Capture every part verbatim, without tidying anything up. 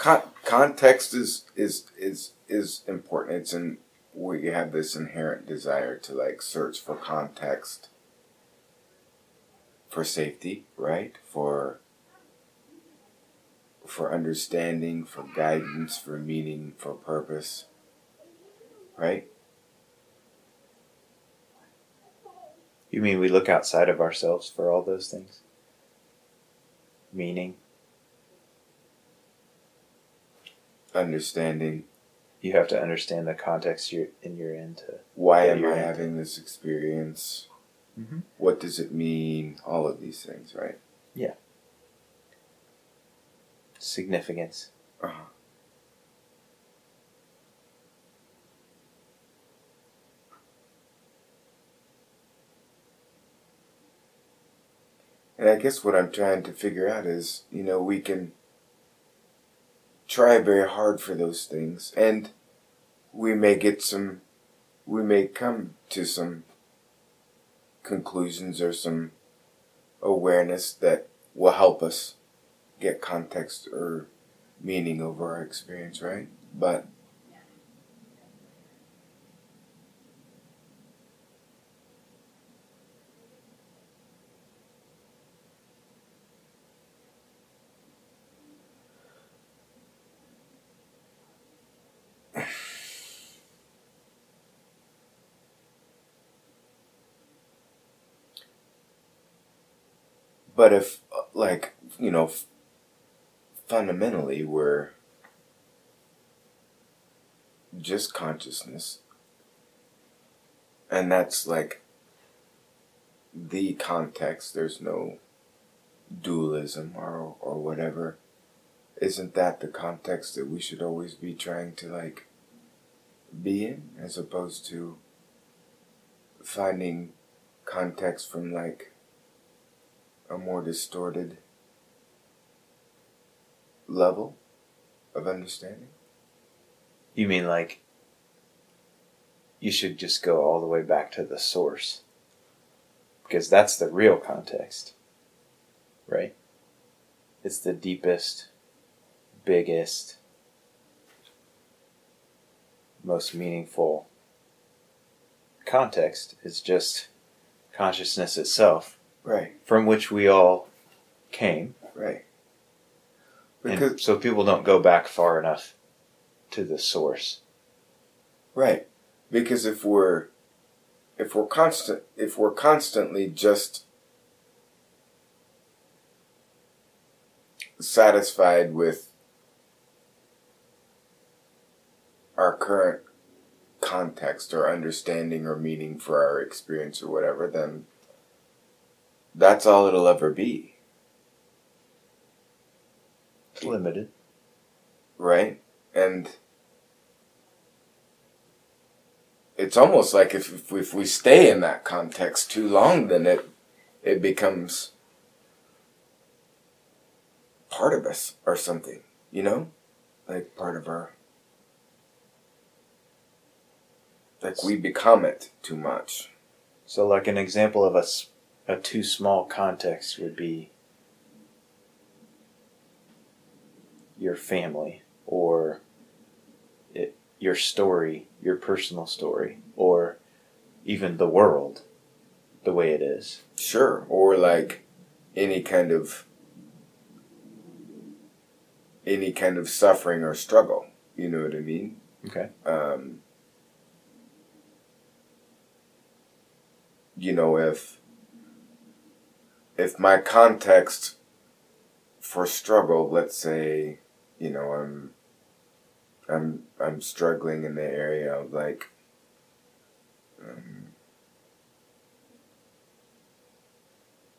con- context is is is is important. It's in where you have this inherent desire to like search for context for safety, right? For for understanding, for guidance, for meaning, for purpose, right? You mean we look outside of ourselves for all those things? Meaning? Understanding. You have to understand the context you're in you're into. Why am I having this experience? Mm-hmm. What does it mean? All of these things, right? Yeah. Significance. Uh-huh. And I guess what I'm trying to figure out is, you know, we can try very hard for those things, and we may get some, we may come to some conclusions or some awareness that will help us get context or meaning over our experience, right? But But if, like, you know, f- fundamentally we're just consciousness, and that's like the context, there's no dualism or or whatever, isn't that the context that we should always be trying to, like, be in, as opposed to finding context from, like, a more distorted level of understanding? You mean like you should just go all the way back to the source? Because that's the real context, right? It's the deepest, biggest, most meaningful context. It's just consciousness itself. Right. From which we all came. Right. Because, and so people don't go back far enough to the source. Right. Because if we're if we're constant if we're constantly just satisfied with our current context or understanding or meaning for our experience or whatever, then that's all it'll ever be. It's limited. Right? And it's almost like if, if, we, if we stay in that context too long, then it it becomes part of us or something, you know? Like part of our... Like we become it too much. So like an example of us. A too small context would be your family, or it, your story, your personal story, or even the world the way it is. Sure. Or like any kind of any kind of suffering or struggle, you know what I mean? Okay. Um, you know, if If my context for struggle, let's say, you know, I'm, I'm, I'm struggling in the area of like, um,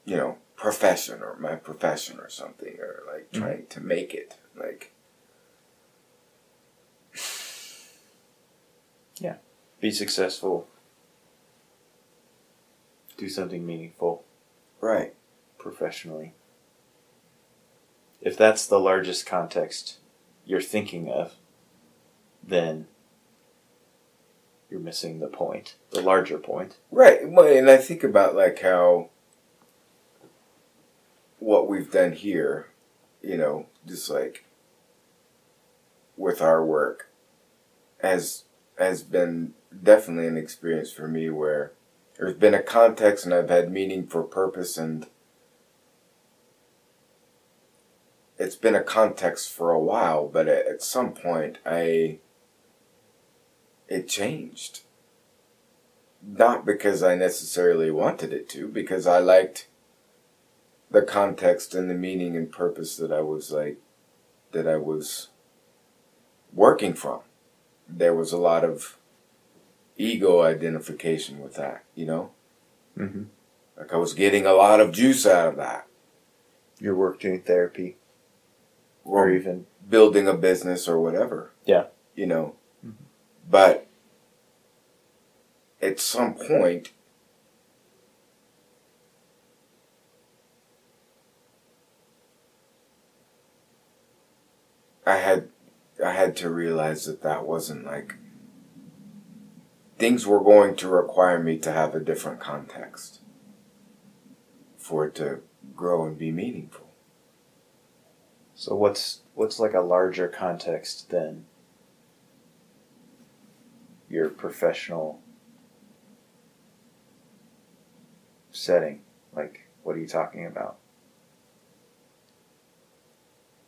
you know, profession or my profession or something, or like mm-hmm. trying to make it, like, yeah, be successful, do something meaningful, right? Professionally. If that's the largest context you're thinking of, then you're missing the point, the larger point. Right. Well, and I think about like how what we've done here, you know, just like with our work has has been definitely an experience for me where there's been a context and I've had meaning for purpose, and it's been a context for a while, but at some point I it changed. Not because I necessarily wanted it to, because I liked the context and the meaning and purpose that I was like that I was working from. There was a lot of ego identification with that, you know? Mm-hmm. Like I was getting a lot of juice out of that. Your work doing therapy. Or, or even building a business or whatever. Yeah. You know? Mm-hmm. But at some point, I had I had to realize that that wasn't like... Things were going to require me to have a different context for it to grow and be meaningful. So what's what's like a larger context than your professional setting? Like, what are you talking about?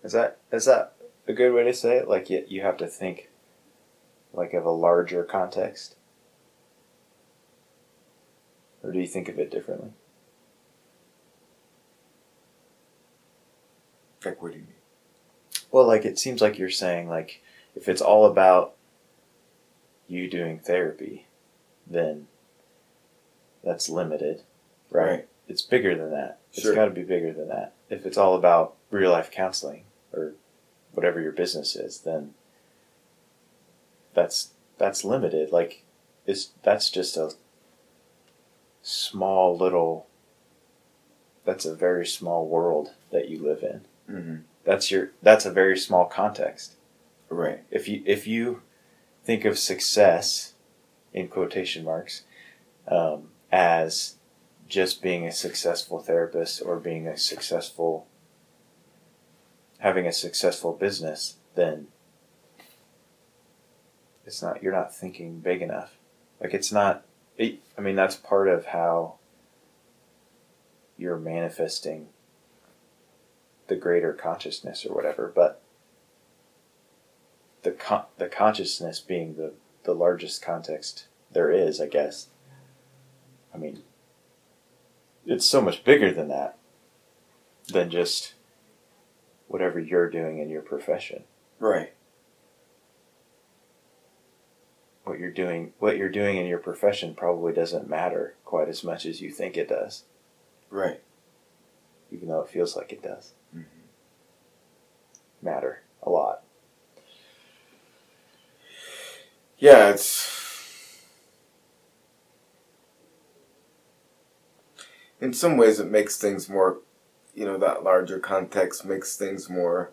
Is that is that a good way to say it? Like, you, you have to think like of a larger context? Or do you think of it differently? Like, what do you mean? Well, like, it seems like you're saying, like, if it's all about you doing therapy, then that's limited, right? Right. It's bigger than that. Sure. It's got to be bigger than that. If it's all about real-life counseling or whatever your business is, then that's that's limited. Like, it's that's just a small little... That's a very small world that you live in. Mm-hmm. That's your. That's a very small context, right? If you if you think of success in quotation marks um, as just being a successful therapist or being a successful having a successful business, then it's not. You're not thinking big enough. Like it's not. It, I mean, that's part of how you're manifesting the greater consciousness or whatever, but the con- the consciousness being the, the largest context there is, I guess. I mean, it's so much bigger than that, than just whatever you're doing in your profession. Right. What you're doing, what you're doing in your profession probably doesn't matter quite as much as you think it does. Right. Even though it feels like it does. Mm-hmm. Matter a lot. Yeah, it's... In some ways it makes things more... You know, that larger context makes things more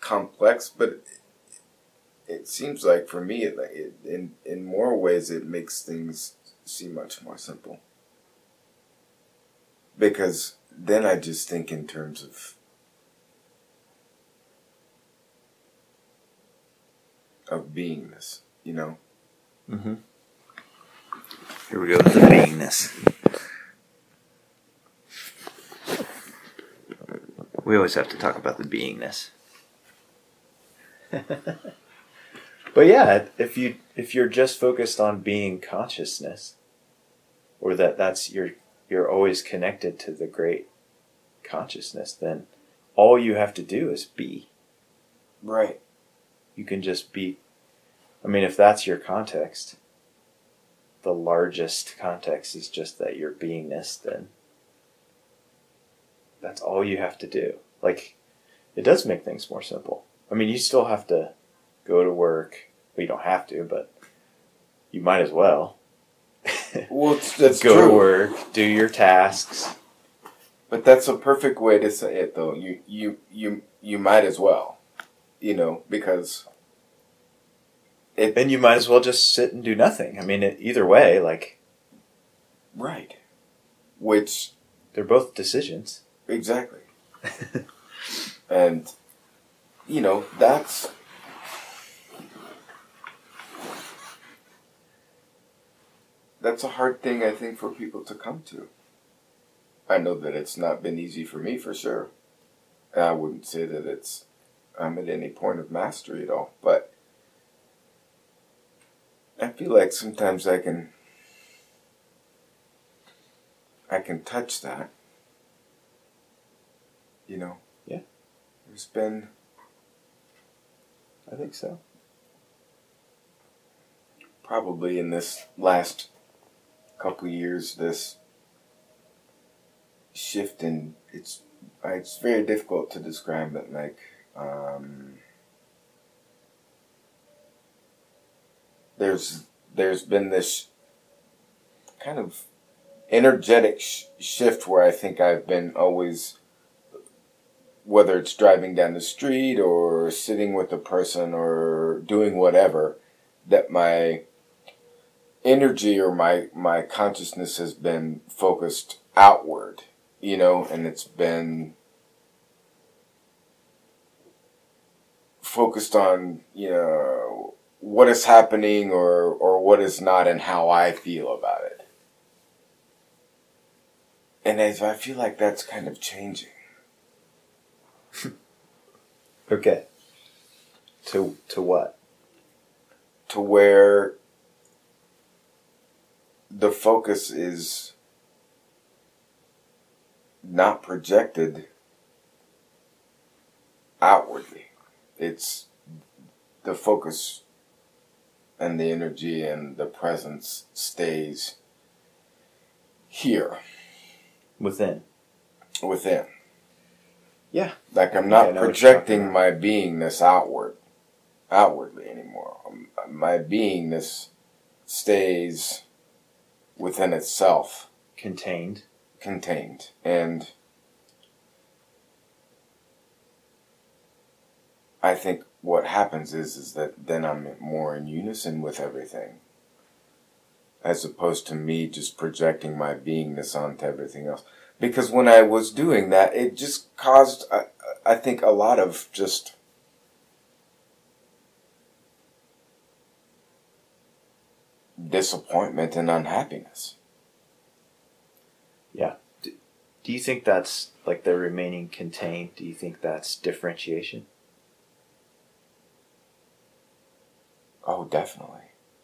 complex, but it, it seems like for me, it, it, in, in more ways it makes things seem much more simple. Because then I just think in terms of of beingness, you know? Mm-hmm. Here we go with the beingness. We always have to talk about the beingness. But yeah, if you if you're just focused on being consciousness, or that that's your... you're always connected to the great consciousness, then all you have to do is be. Right. You can just be. I mean, if that's your context, the largest context is just that you're beingness, then that's all you have to do. Like, it does make things more simple. I mean, you still have to go to work. Well, you don't have to, but you might as well. Well, it's, that's go true. To work, do your tasks. But that's a perfect way to say it, though. You, you, you, you might as well, you know, because. It, and you might as well just sit and do nothing. I mean, it, either way, like. Right. Which. They're both decisions. Exactly. And you know, that's that's a hard thing, I think, for people to come to. I know that it's not been easy for me, for sure. And I wouldn't say that it's I'm at any point of mastery at all, but I feel like sometimes I can I can touch that. You know? Yeah. There's been I think so. Probably in this last couple years, this shift in it's it's very difficult to describe it, like um, there's there's been this kind of energetic sh- shift where I think I've been always, whether it's driving down the street or sitting with a person or doing whatever, that my energy or my my consciousness has been focused outward, you know, and it's been focused on, you know, what is happening or, or what is not and how I feel about it. And as I feel like that's kind of changing. Okay. To to what? To where the focus is not projected outwardly. It's the focus and the energy and the presence stays here. Within. Within. Yeah. Like I'm not projecting my beingness outward, outwardly anymore. My beingness stays within itself. Contained. Contained. And I think what happens is is that then I'm more in unison with everything, as opposed to me just projecting my beingness onto everything else. Because when I was doing that, it just caused, I, I think, a lot of just disappointment and unhappiness. Yeah. Do, do you think that's, like, the remaining contained? Do you think that's differentiation? Oh, definitely.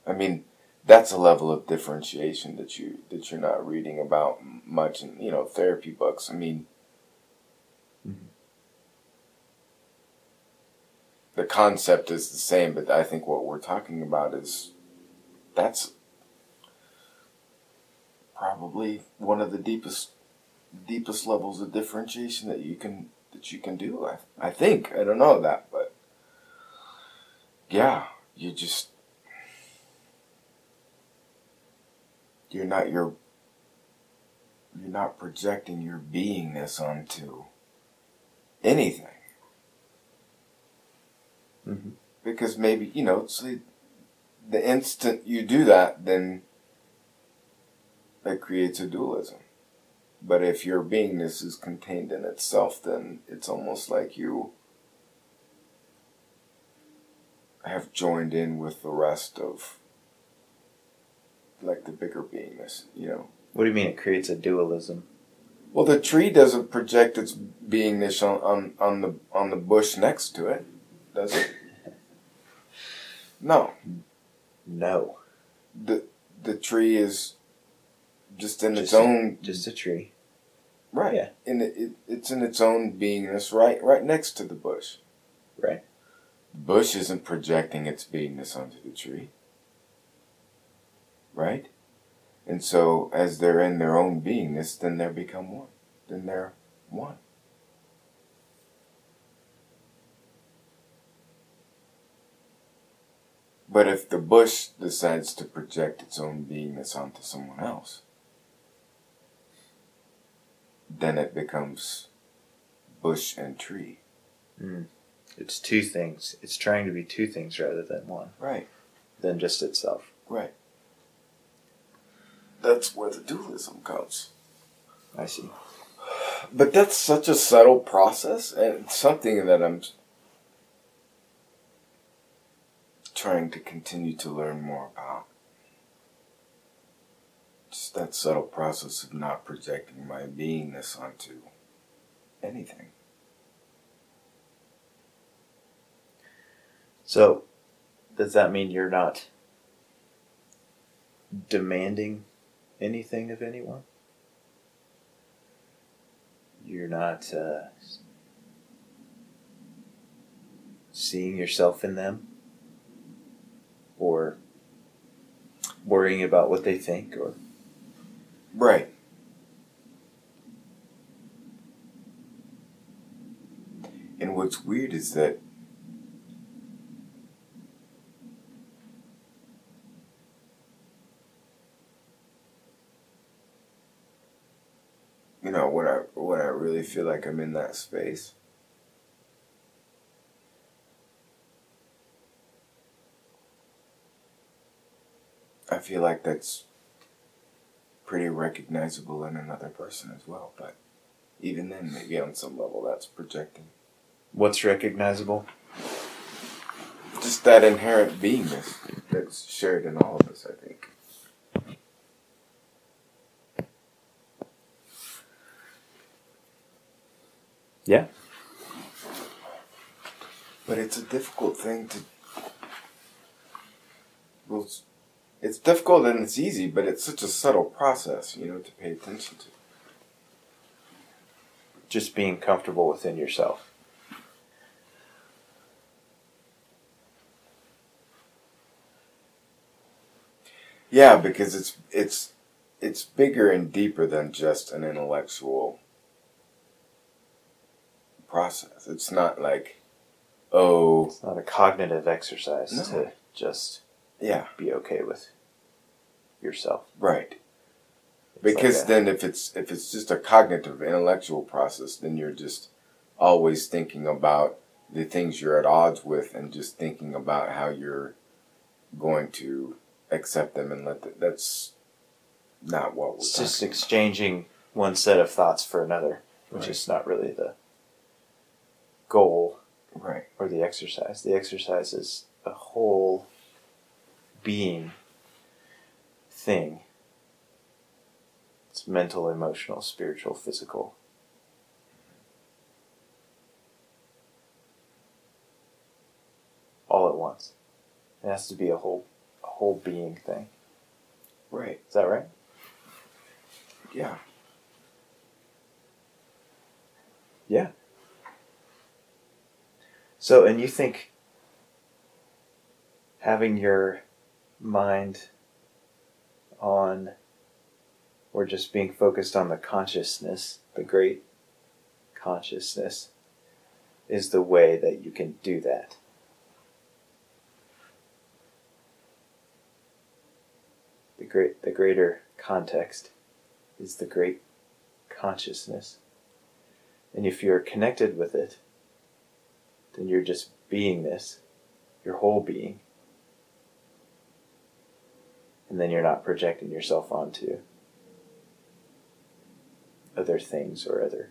I mean, that's a level of differentiation that you that you're not reading about much in, you know, therapy books. I mean, mm-hmm. The concept is the same, but I think what we're talking about is that's probably one of the deepest deepest levels of differentiation that you can that you can do. I I think I don't know that, but yeah, you just. You're not your. You're not projecting your beingness onto anything, mm-hmm. because maybe you know it's the, the instant you do that, then that creates a dualism. But if your beingness is contained in itself, then it's almost like you have joined in with the rest of. Like the bigger beingness, you know. What do you mean it creates a dualism? Well, the tree doesn't project its beingness on, on, on the on the bush next to it, does it? No. No. The the tree is just in just its own a, just a tree. Right. Yeah. And it, it it's in its own beingness right right next to the bush. Right. The bush isn't projecting its beingness onto the tree. Right? And so, as they're in their own beingness, then they become one. Then they're one. But if the bush decides to project its own beingness onto someone else, then it becomes bush and tree. Mm. It's two things. It's trying to be two things rather than one. Right. Than just itself. Right. That's where the dualism comes. I see. But that's such a subtle process and something that I'm trying to continue to learn more about. Just that subtle process of not projecting my beingness onto anything. So, does that mean you're not demanding anything of anyone? You're not uh, seeing yourself in them, or worrying about what they think, or right. And what's weird is that you know, when I when I really feel like I'm in that space, I feel like that's pretty recognizable in another person as well. But even then, maybe on some level, that's projecting. What's recognizable? Just that inherent beingness that's shared in all of us, I think. Yeah. But it's a difficult thing to... Well, it's difficult and it's easy, but it's such a subtle process, you know, to pay attention to. Just being comfortable within yourself. Yeah, because it's it's it's bigger and deeper than just an intellectual process. It's not like, oh... It's not a cognitive exercise no. to just yeah. be okay with yourself. Right. It's because like a, then if it's if it's just a cognitive, intellectual process, then you're just always thinking about the things you're at odds with and just thinking about how you're going to accept them and let them... That's not what we're It's just exchanging about. One set of thoughts for another, which right. is not really the... goal right. or the exercise. The exercise is a whole being thing. It's mental, emotional, spiritual, physical. All at once. It has to be a whole a whole being thing. Right. Is that right? Yeah. Yeah. So, and you think having your mind on, or just being focused on the consciousness, the great consciousness, is the way that you can do that. The great, the greater context is the great consciousness. And if you're connected with it, then you're just beingness, your whole being. And then you're not projecting yourself onto other things or other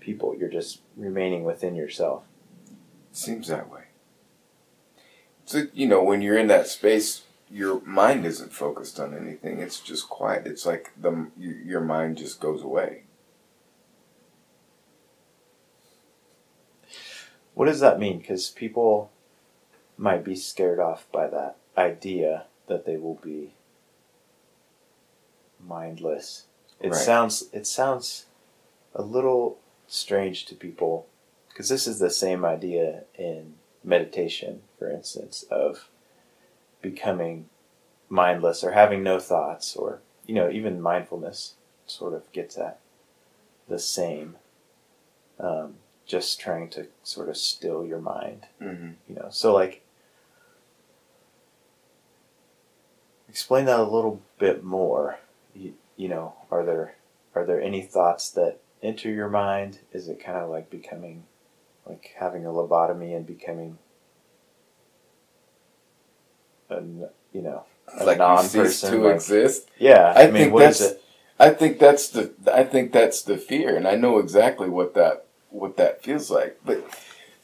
people. You're just remaining within yourself. Seems that way. So, you know, when you're in that space, your mind isn't focused on anything. It's just quiet. It's like the your mind just goes away. What does that mean? Because people might be scared off by that idea that they will be mindless. It right. sounds it sounds a little strange to people, because this is the same idea in meditation, for instance, of becoming mindless or having no thoughts, or, you know, even mindfulness sort of gets at the same. Um, just trying to sort of still your mind, mm-hmm. you know. So, like, explain that a little bit more. You, you know, are there are there any thoughts that enter your mind? Is it kind of like becoming, like having a lobotomy and becoming, a, you know, a like non-person, you cease to like, exist? Yeah, I, I mean, think what that's, is it? I think that's the I think that's the fear, and I know exactly what that. what that feels like. But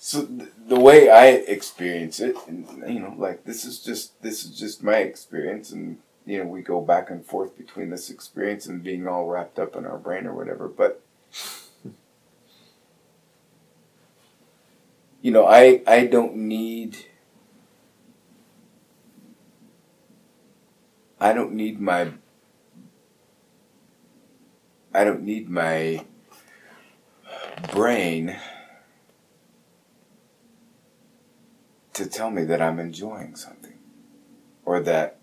So th- the way I experience it, and you know, like this is just this is just my experience, and you know, we go back and forth between this experience and being all wrapped up in our brain or whatever. But you know, I I don't need I don't need my I don't need my brain to tell me that I'm enjoying something, or that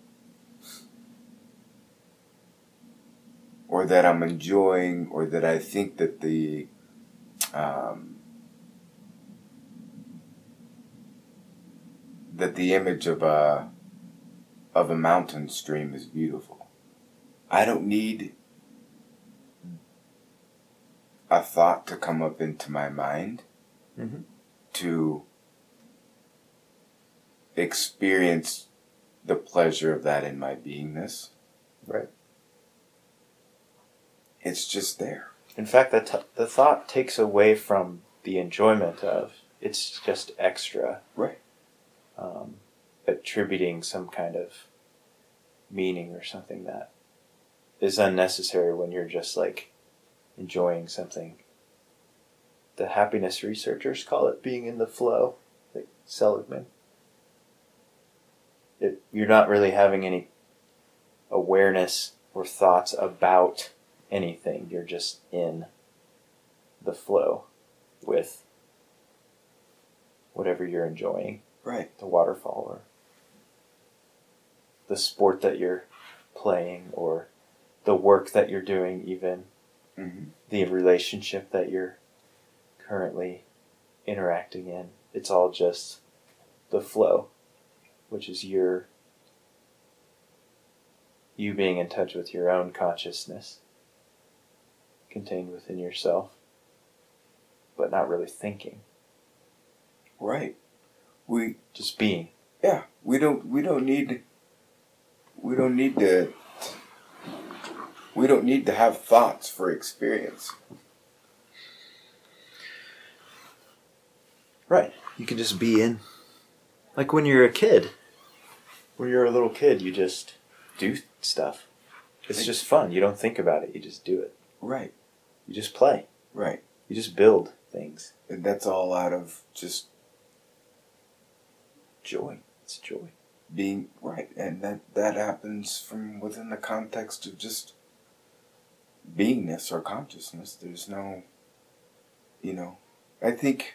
or that I'm enjoying, or that I think that the um, that the image of a of a mountain stream is beautiful. I don't need a thought to come up into my mind mm-hmm. to experience the pleasure of that in my beingness. Right. It's just there. In fact, the, t- the thought takes away from the enjoyment of, it's just extra. Right. Um, attributing some kind of meaning or something that is unnecessary when you're just like enjoying something. The happiness researchers call it being in the flow, like Seligman. It, you're not really having any awareness or thoughts about anything. You're just in the flow with whatever you're enjoying. Right. The waterfall or the sport that you're playing or the work that you're doing even. Mm-hmm. The relationship that you're currently interacting in. It's all just the flow, which is your, you being in touch with your own consciousness contained within yourself, but not really thinking. Right. We just being. Yeah. We don't, we don't need, we don't need to, we don't need to have thoughts for experience. Right. You can just be in, like when you're a kid. When you're a little kid, you just do stuff. It's just fun. You don't think about it. You just do it. Right. You just play. Right. You just build things. And that's all out of just joy. It's joy. Being right. And that, that happens from within the context of just beingness or consciousness. There's no, you know, I think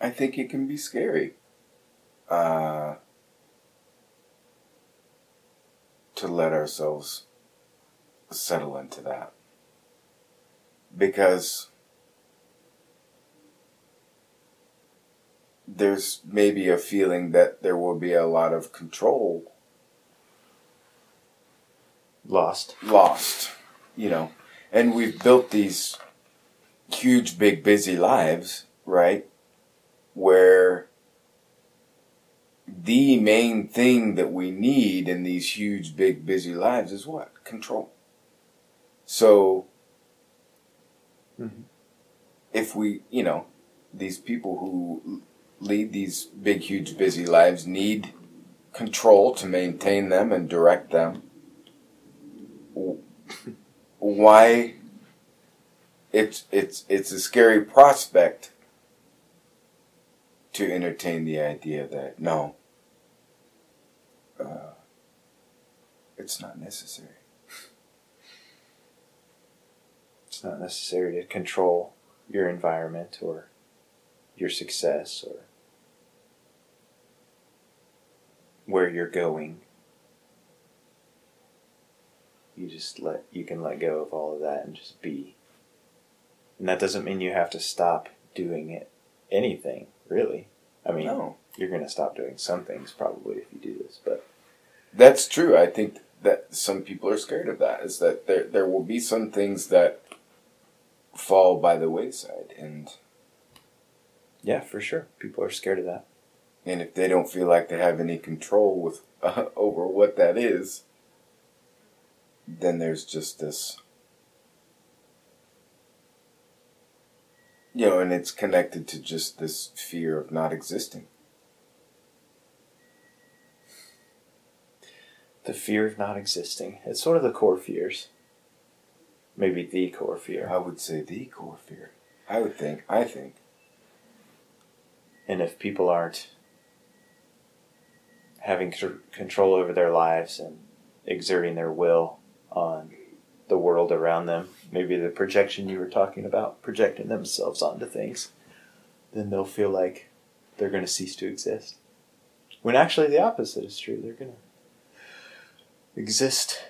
I think it can be scary uh, to let ourselves settle into that, because there's maybe a feeling that there will be a lot of control lost, lost, you know, and we've built these huge, big, busy lives, right? Where the main thing that we need in these huge, big, busy lives is what? Control. So, mm-hmm. if we, you know, these people who lead these big, huge, busy lives need control to maintain them and direct them. Why? It's, it's, it's a scary prospect to entertain the idea that, no, uh, it's not necessary. It's not necessary to control your environment or your success or where you're going. You just let, you can let go of all of that and just be. And that doesn't mean you have to stop doing it, anything. Really? I mean, no. You're going to stop doing some things probably if you do this, but... That's true. I think that some people are scared of that, is that there there will be some things that fall by the wayside, and... Yeah, for sure. People are scared of that. And if they don't feel like they have any control with uh, over what that is, then there's just this, you know, and it's connected to just this fear of not existing. The fear of not existing. It's sort of the core fears. Maybe the core fear. I would say the core fear. I would think. I think. And if people aren't having c- control over their lives and exerting their will on the world around them, maybe the projection you were talking about, projecting themselves onto things, then they'll feel like they're going to cease to exist. When actually the opposite is true. They're going to exist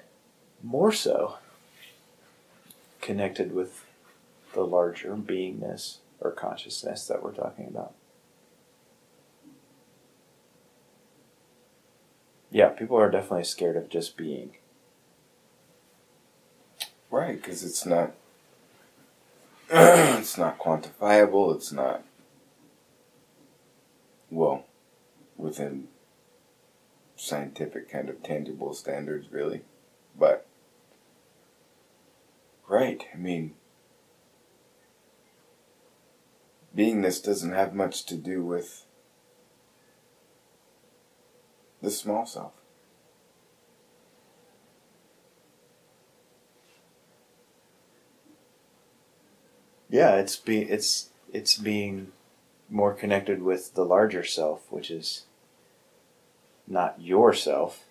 more so connected with the larger beingness or consciousness that we're talking about. Yeah, people are definitely scared of just being. Right, because it's not it's not quantifiable, it's not, well, within scientific kind of tangible standards, really. But right, I mean, beingness doesn't have much to do with the small self. Yeah, it's be it's it's being more connected with the larger self, which is not yourself.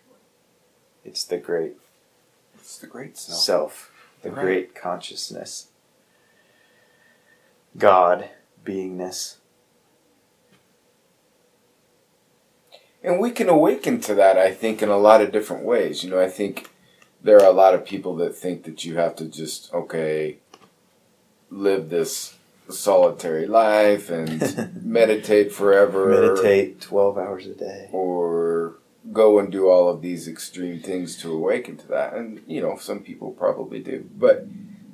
It's the great. It's the great self. Self, the right. Great consciousness. God, beingness. And we can awaken to that, I think, in a lot of different ways. You know, I think there are a lot of people that think that you have to just, okay, live this solitary life and meditate forever. Meditate twelve hours a day. Or go and do all of these extreme things to awaken to that. And, you know, some people probably do. But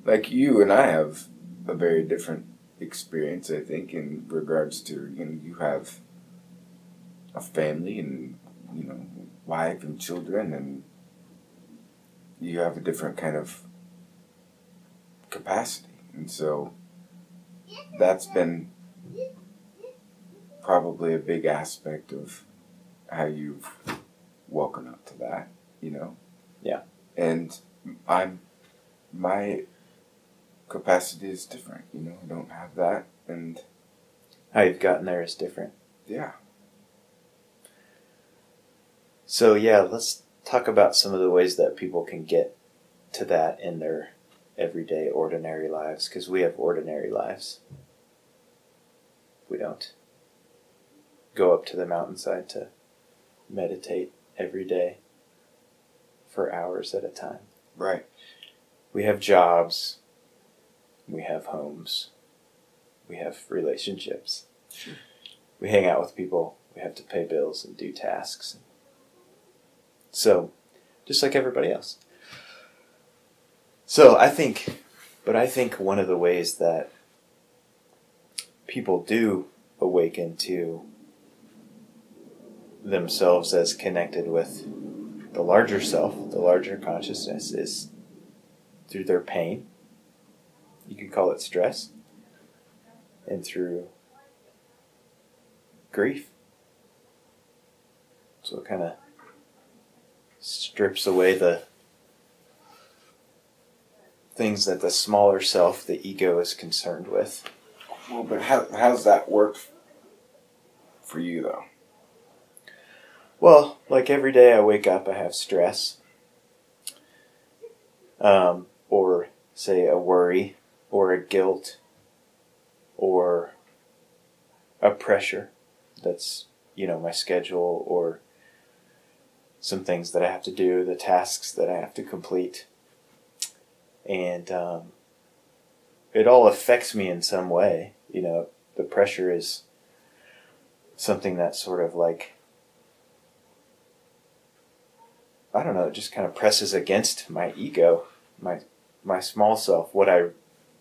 like you and I have a very different experience, I think, in regards to, you know, you have a family and, you know, wife and children, and you have a different kind of capacity. And so that's been probably a big aspect of how you've woken up to that, you know? Yeah. And I'm, my capacity is different, you know? I don't have that, and how you've gotten there is different. Yeah. So, yeah, let's talk about some of the ways that people can get to that in their everyday, ordinary lives, because we have ordinary lives. We don't go up to the mountainside to meditate every day for hours at a time. Right. We have jobs. We have homes. We have relationships. Sure. We hang out with people. We have to pay bills and do tasks. So, just like everybody else. So, I think, but I think one of the ways that people do awaken to themselves as connected with the larger self, the larger consciousness, is through their pain. You could call it stress. And through grief. So, it kind of strips away the things that the smaller self, the ego, is concerned with. Well, but how how's that work for you, though? Well, like every day I wake up, I have stress. Um, or, say, a worry, or a guilt, or a pressure that's, you know, my schedule, or some things that I have to do, the tasks that I have to complete. And um, it all affects me in some way. You know, the pressure is something that's sort of like, I don't know, it just kind of presses against my ego, my my small self, what I,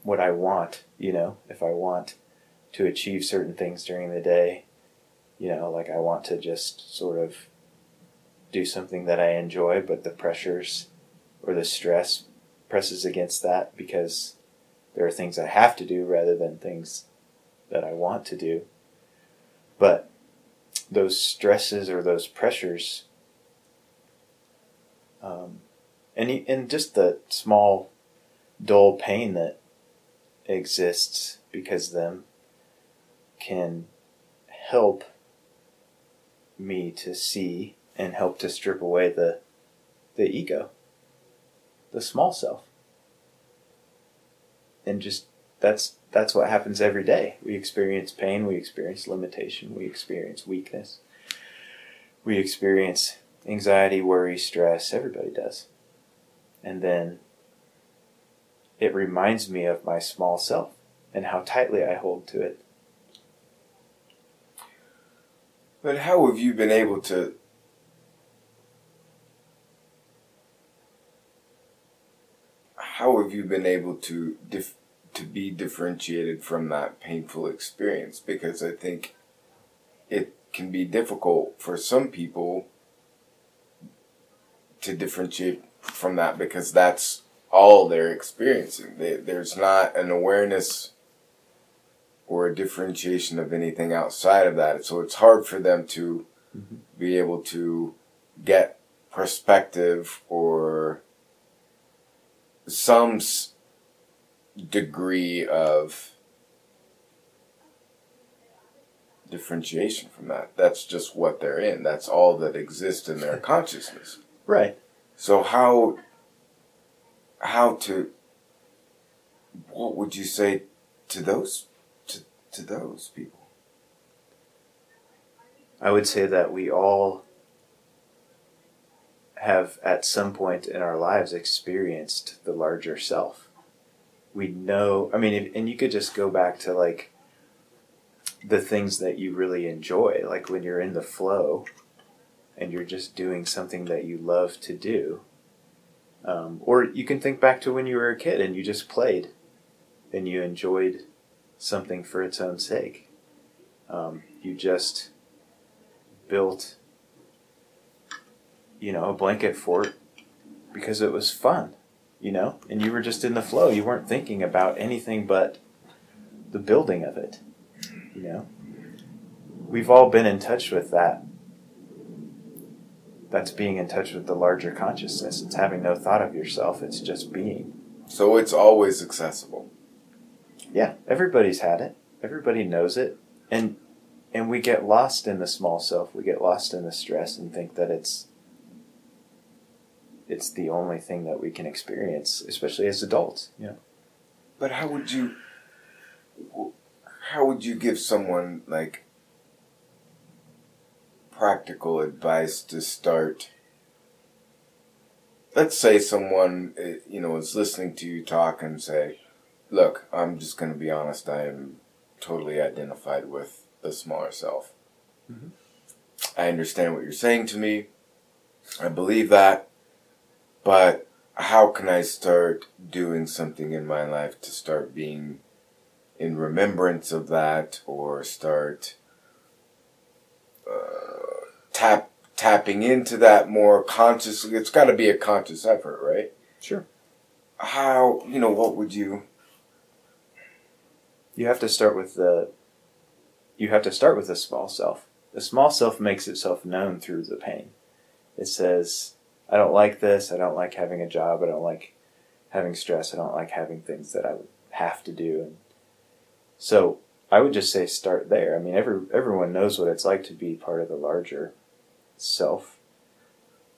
what I want, you know, if I want to achieve certain things during the day, you know, like I want to just sort of do something that I enjoy, but the pressures or the stress presses against that, because there are things I have to do rather than things that I want to do. But those stresses or those pressures, um, and, and just the small, dull pain that exists because of them can help me to see and help to strip away the the ego, the small self. And just that's that's what happens every day. We experience pain, we experience limitation, we experience weakness, we experience anxiety, worry, stress. Everybody does. And then it reminds me of my small self and how tightly I hold to it. But how have you been able to how have you been able to dif- to be differentiated from that painful experience? Because I think it can be difficult for some people to differentiate from that, because that's all they're experiencing. They, there's not an awareness or a differentiation of anything outside of that. So it's hard for them to mm-hmm. be able to get perspective or some s- degree of differentiation from that. That's just what they're in. That's all that exists in their consciousness. Right. So how, how to, what would you say to those to those people? I would say that we all have at some point in our lives experienced the larger self. We know, I mean, and you could just go back to like the things that you really enjoy, like when you're in the flow and you're just doing something that you love to do. Um, or you can think back to when you were a kid and you just played and you enjoyed something for its own sake. Um, you just built, you know, a blanket fort because it was fun, you know, and you were just in the flow. You weren't thinking about anything but the building of it, you know. We've all been in touch with that. That's being in touch with the larger consciousness. It's having no thought of yourself. It's just being. So it's always accessible. Yeah, everybody's had it. Everybody knows it. And and we get lost in the small self. We get lost in the stress and think that it's it's the only thing that we can experience, especially as adults. Yeah. But how would you how would you give someone like practical advice to start? Let's say someone, you know, is listening to you talk and say, "Look, I'm just going to be honest. I am totally identified with the smaller self. Mm-hmm. I understand what you're saying to me. I believe that. But how can I start doing something in my life to start being in remembrance of that, or start uh, tap tapping into that more consciously?" It's got to be a conscious effort, right? Sure. How, you know, what would you... You have to start with the you have to start with the small self. The small self makes itself known through the pain. It says, "I don't like this. I don't like having a job. I don't like having stress. I don't like having things that I would have to do." And so I would just say start there. I mean, every everyone knows what it's like to be part of the larger self,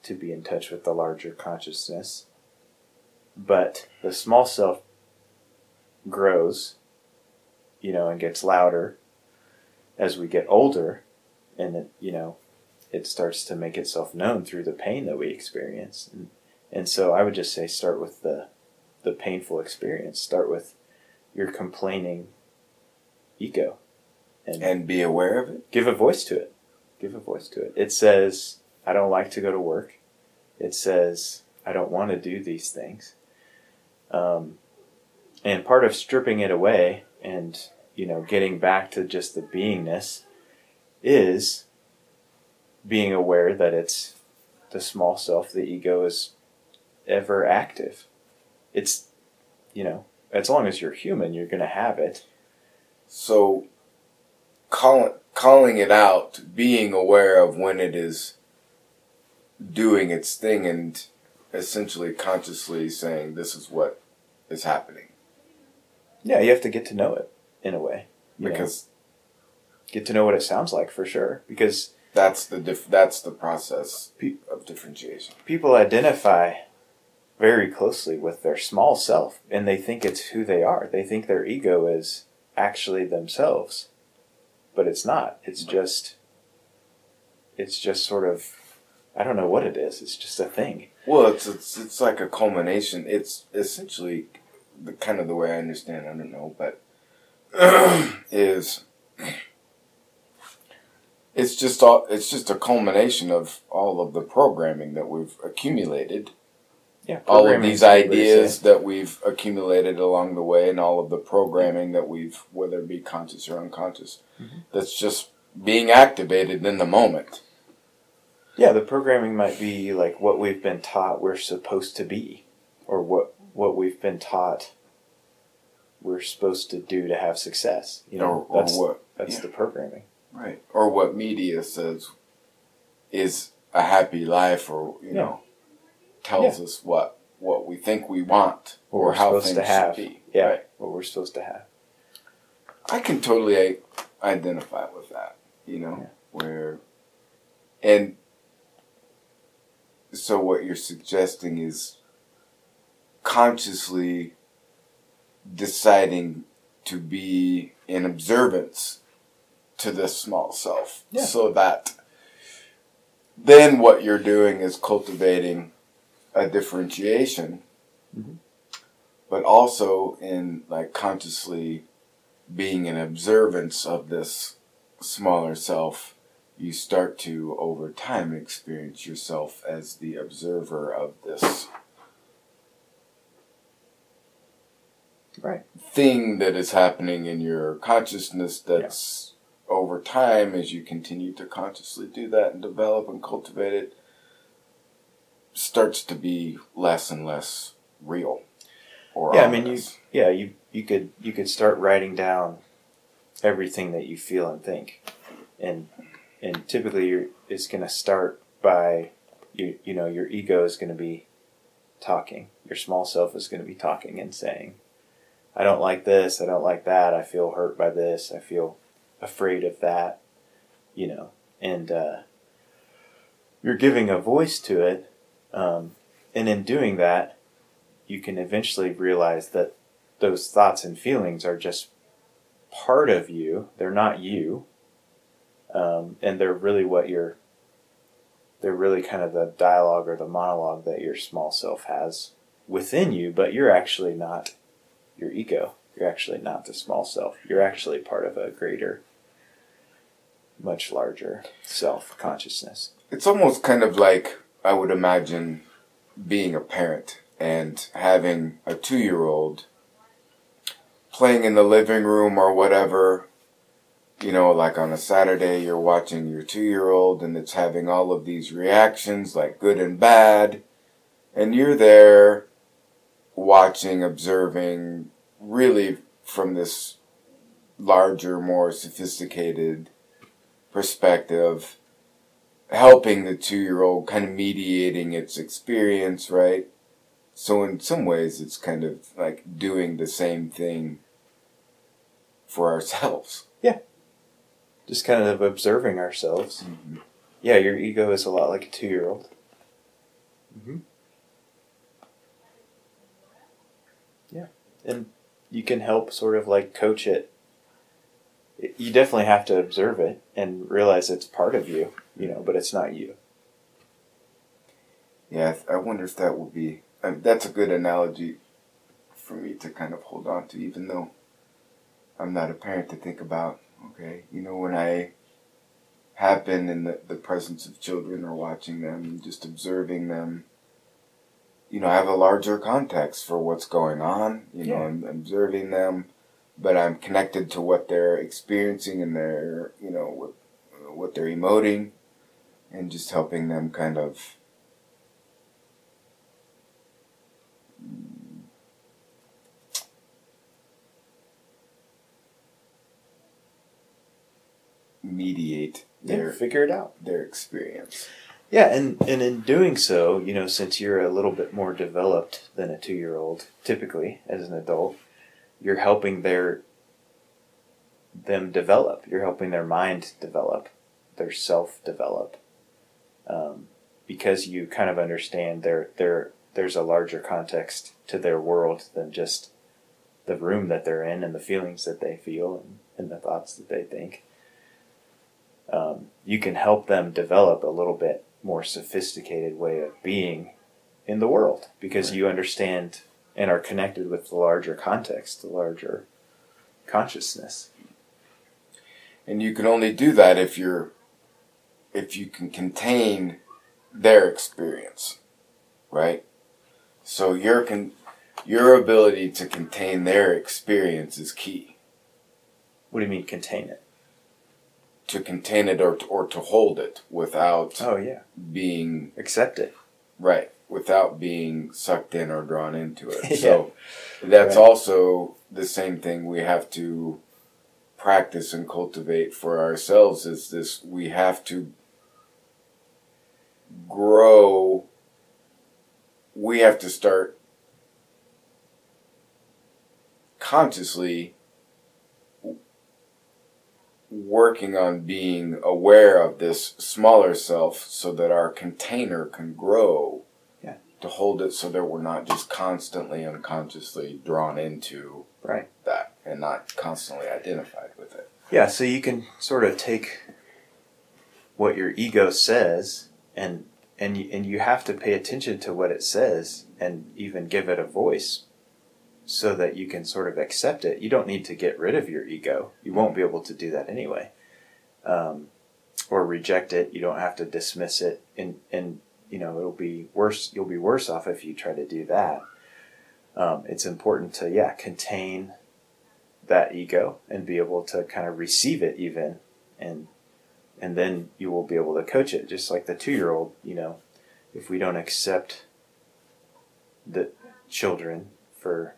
to be in touch with the larger consciousness. But the small self grows, you know, and gets louder as we get older, and it, you know, it starts to make itself known through the pain that we experience. And, and so I would just say start with the, the painful experience. Start with your complaining ego. And, and be aware of it. Give a voice to it. Give a voice to it. It says, "I don't like to go to work." It says, "I don't want to do these things." Um, and part of stripping it away and, you know, getting back to just the beingness is being aware that it's the small self, the ego is ever active. It's, you know, as long as you're human, you're going to have it. So call, calling it out, being aware of when it is doing its thing and essentially consciously saying this is what is happening. Yeah, you have to get to know it in a way. Because know? Get to know what it sounds like for sure. Because that's the dif- that's the process pe- of differentiation. People identify very closely with their small self, and they think it's who they are. They think their ego is actually themselves, but it's not. It's just, it's just sort of, I don't know what it is. It's just a thing. Well, it's it's, it's like a culmination. It's essentially the kind of the way I understand. I don't know, but is it's just all, it's just a culmination of all of the programming that we've accumulated. Yeah, all of these ideas that we've accumulated along the way and all of the programming that we've, whether it be conscious or unconscious, mm-hmm. that's just being activated in the moment. Yeah, the programming might be like what we've been taught we're supposed to be, or what, what we've been taught we're supposed to do to have success. You know, or, or that's, what, that's yeah. the programming. Right. Or what media says is a happy life, or, you yeah. know. tells yeah. us what, what we think we want what or how things to have. should be. Yeah, right? What we're supposed to have. I can totally identify with that, you know, yeah. where, and so what you're suggesting is consciously deciding to be in observance to this small self yeah. so that then what you're doing is cultivating a differentiation, mm-hmm. but also in like consciously being an observance of this smaller self, you start to over time experience yourself as the observer of this right thing that is happening in your consciousness that's yeah. over time as you continue to consciously do that and develop and cultivate it, starts to be less and less real. Or yeah, honest. I mean, you yeah, you you could you could start writing down everything that you feel and think, and and typically you're, it's going to start by you you know your ego is going to be talking, your small self is going to be talking and saying, I don't like this, I don't like that, I feel hurt by this, I feel afraid of that, you know, and uh, you're giving a voice to it. Um, and in doing that, you can eventually realize that those thoughts and feelings are just part of you. They're not you. Um, and they're really what you're, they're really kind of the dialogue or the monologue that your small self has within you, but you're actually not your ego. You're actually not the small self. You're actually part of a greater, much larger self-consciousness. It's almost kind of like, I would imagine being a parent and having a two-year-old playing in the living room or whatever, you know, like on a Saturday, you're watching your two-year-old and it's having all of these reactions, like good and bad, and you're there watching, observing, really from this larger, more sophisticated perspective, helping the two-year-old, kind of mediating its experience, right? So in some ways, it's kind of like doing the same thing for ourselves. Yeah. Just kind of observing ourselves. Mm-hmm. Yeah, your ego is a lot like a two-year-old. Mm-hmm. Yeah. And you can help sort of like coach it. You definitely have to observe it and realize it's part of you. You know, but it's not you. Yeah, I wonder if that will be... I mean, that's a good analogy for me to kind of hold on to, even though I'm not a parent, to think about, okay, you know, when I have been in the, the presence of children or watching them and just observing them, you know, I have a larger context for what's going on. You yeah. know, I'm observing them, but I'm connected to what they're experiencing and their, you know, what, what they're emoting. And just helping them kind of mediate their yeah, figure it out, their experience. Yeah, and, and in doing so, you know, since you're a little bit more developed than a two-year-old, typically, as an adult, you're helping their them develop. You're helping their mind develop, their self develop, um, because you kind of understand their, their, there's a larger context to their world than just the room that they're in and the feelings that they feel and, and the thoughts that they think. Um, you can help them develop a little bit more sophisticated way of being in the world because right, you understand and are connected with the larger context, the larger consciousness. And you can only do that if you're, if you can contain their experience, right? So your con- your ability to contain their experience is key. What do you mean contain it? To contain it or to, or to hold it without oh, yeah. being... Accept it. Right. Without being sucked in or drawn into it. Yeah. So that's right, also the same thing we have to practice and cultivate for ourselves is this, we have to grow, we have to start consciously working on being aware of this smaller self so that our container can grow yeah, to hold it so that we're not just constantly unconsciously drawn into right, that and not constantly identified with it. Yeah, so you can sort of take what your ego says and and and you have to pay attention to what it says and even give it a voice so that you can sort of accept it. You don't need to get rid of your ego. You won't be able to do that anyway. Um, or reject it. You don't have to dismiss it. And, and you know, it'll be worse. You'll be worse off if you try to do that. Um, it's important to, yeah, contain that ego and be able to kind of receive it even. And, and then you will be able to coach it. Just like the two-year-old, you know, if we don't accept the children for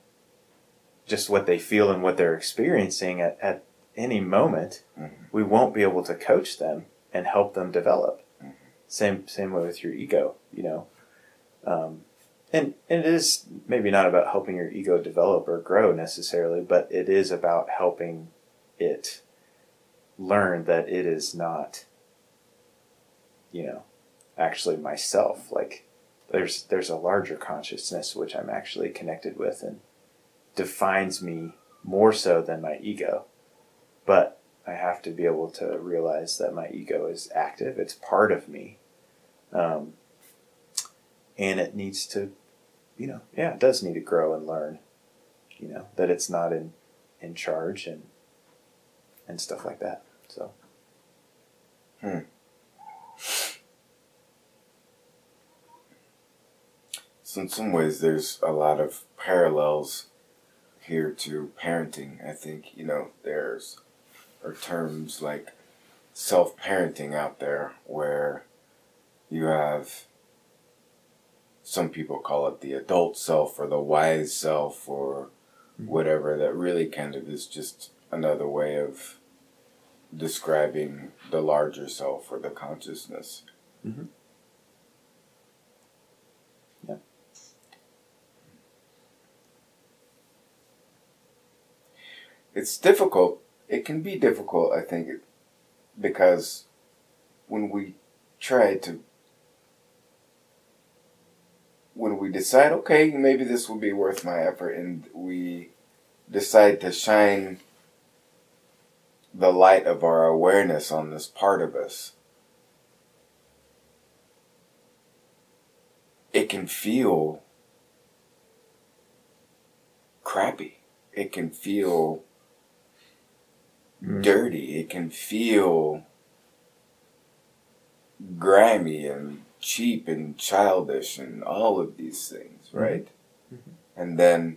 just what they feel and what they're experiencing at, at any moment, mm-hmm, we won't be able to coach them and help them develop. Mm-hmm. Same same way with your ego, you know. Um, and, and it is maybe not about helping your ego develop or grow necessarily, but it is about helping it learn that it is not, you know, actually myself. Like there's there's a larger consciousness which I'm actually connected with and defines me more so than my ego, but I have to be able to realize that my ego is active. It's part of me, um, and it needs to, you know, yeah, it does need to grow and learn, you know, that it's not in, in charge and and stuff like that. So, hmm. So in some ways, there's a lot of parallels here to parenting. I think, you know, there's or terms like self-parenting out there where you have, some people call it the adult self or the wise self or whatever, that really kind of is just another way of describing the larger self or the consciousness. Mm-hmm. Yeah. It's difficult. It can be difficult, I think, because when we try to, when we decide, okay, maybe this will be worth my effort, and we decide to shine the light of our awareness on this part of us, it can feel crappy. It can feel dirty. It can feel grimy and cheap and childish and all of these things, right? Mm-hmm. And then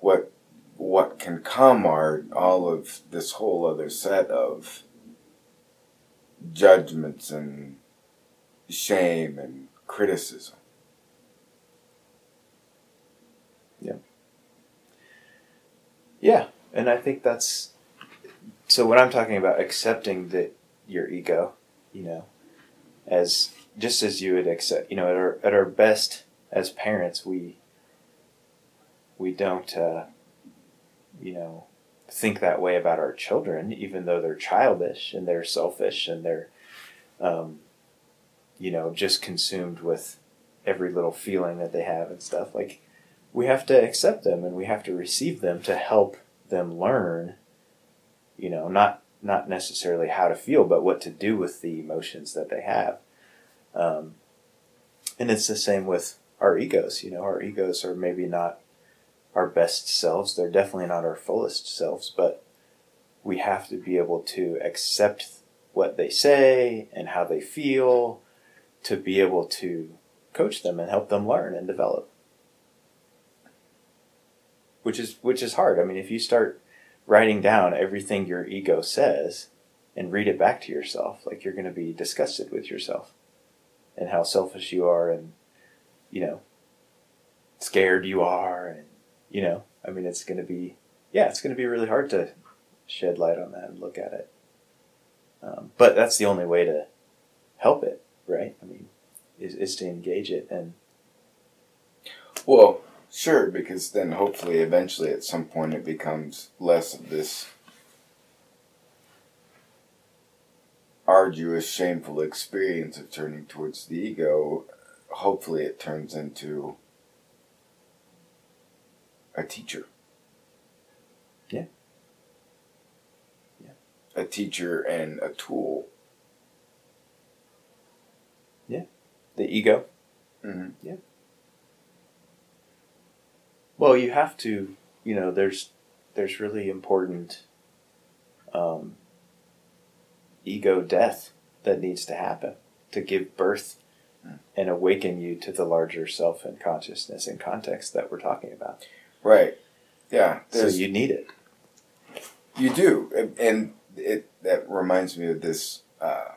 what what can come are all of this whole other set of judgments and shame and criticism. Yeah, and I think that's... So when I'm talking about accepting that your ego, you know, as just as you would accept, you know, at our, at our best as parents, we we don't, uh, you know, think that way about our children, even though they're childish and they're selfish and they're, um, you know, just consumed with every little feeling that they have and stuff. Like, we have to accept them and we have to receive them to help them learn. You know, not not necessarily how to feel, but what to do with the emotions that they have. Um, and it's the same with our egos. You know, our egos are maybe not our best selves. They're definitely not our fullest selves, but we have to be able to accept what they say and how they feel to be able to coach them and help them learn and develop. Which is which is hard. I mean, if you start writing down everything your ego says and read it back to yourself, like, you're going to be disgusted with yourself and how selfish you are and, you know, scared you are. And, you know, I mean, it's going to be, yeah, it's going to be really hard to shed light on that and look at it. Um, but that's the only way to help it, right? I mean, is, is to engage it. And, well, sure, because then hopefully eventually at some point it becomes less of this arduous, shameful experience of turning towards the ego. Hopefully it turns into a teacher. Yeah. Yeah. A teacher and a tool. Yeah. The ego. Mm-hmm. Yeah. Well, you have to, you know, there's there's really important um, ego death that needs to happen to give birth and awaken you to the larger self and consciousness and context that we're talking about. Right. Yeah. So you need it. You do. And it that reminds me of this uh,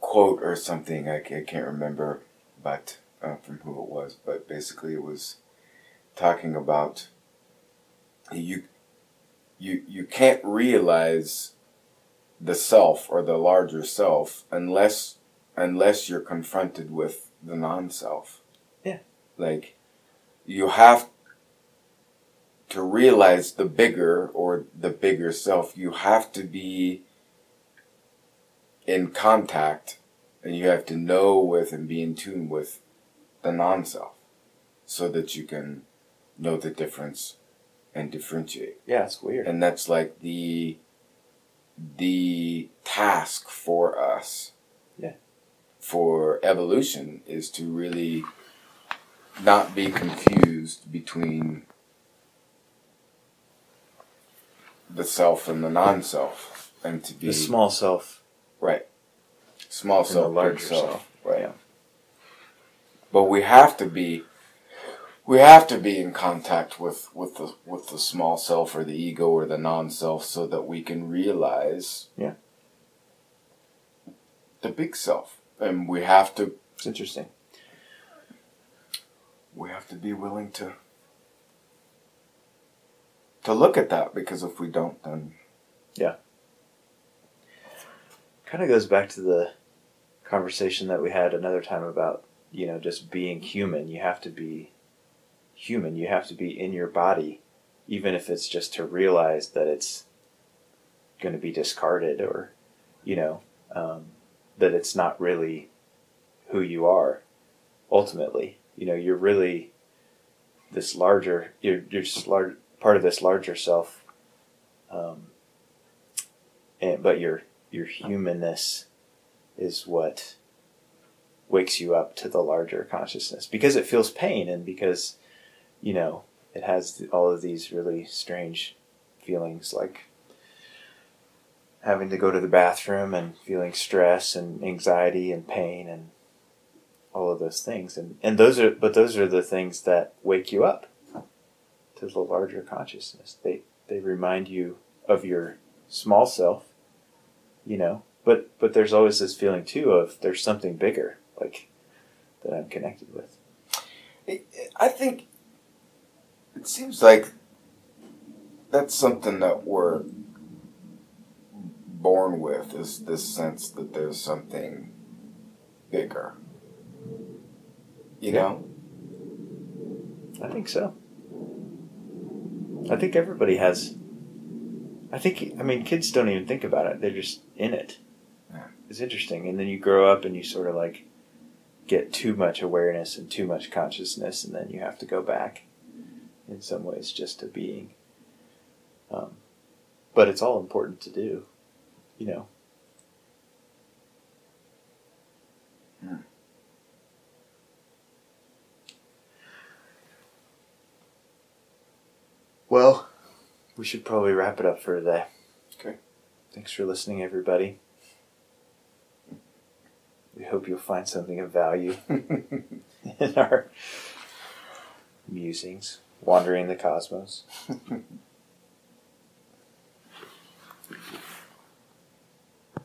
quote or something, I, I can't remember but uh, from who it was, but basically it was talking about you you you can't realize the self or the larger self unless unless you're confronted with the non-self. Yeah. Like, you have to realize the bigger or the bigger self. You have to be in contact and you have to know with and be in tune with the non-self so that you can know the difference and differentiate. Yeah, it's weird. And that's like the the task for us. Yeah. For evolution is to really not be confused between the self and the non-self, and to be the small self. Right. Small self, the larger self. self. Right. Yeah. But we have to be We have to be in contact with, with the with the small self or the ego or the non-self so that we can realize yeah. the big self. And we have to... It's interesting. We have to be willing to to look at that, because if we don't, then... Yeah. Kind of goes back to the conversation that we had another time about, you know, just being human. You have to be... human, you have to be in your body, even if it's just to realize that it's going to be discarded, or, you know, um, that it's not really who you are. Ultimately, you know, you're really this larger, you're, you're just large, part of this larger self. Um, and, but your, your humanness is what wakes you up to the larger consciousness, because it feels pain, and because, you know, it has all of these really strange feelings, like having to go to the bathroom and feeling stress and anxiety and pain and all of those things. And, and those are, but those are the things that wake you up to the larger consciousness. They, they remind you of your small self, you know, but, but there's always this feeling too of there's something bigger, like, that I'm connected with. I think, it seems like that's something that we're born with, is this sense that there's something bigger. You know? I think so. I think everybody has. I think, I mean, kids don't even think about it. They're just in it. Yeah. It's interesting. And then you grow up and you sort of like get too much awareness and too much consciousness, and then you have to go back in some ways just to being. Um, but it's all important to do, you know. Hmm. Well, we should probably wrap it up for today. Okay. Thanks for listening, everybody. We hope you'll find something of value in our musings, wandering the cosmos.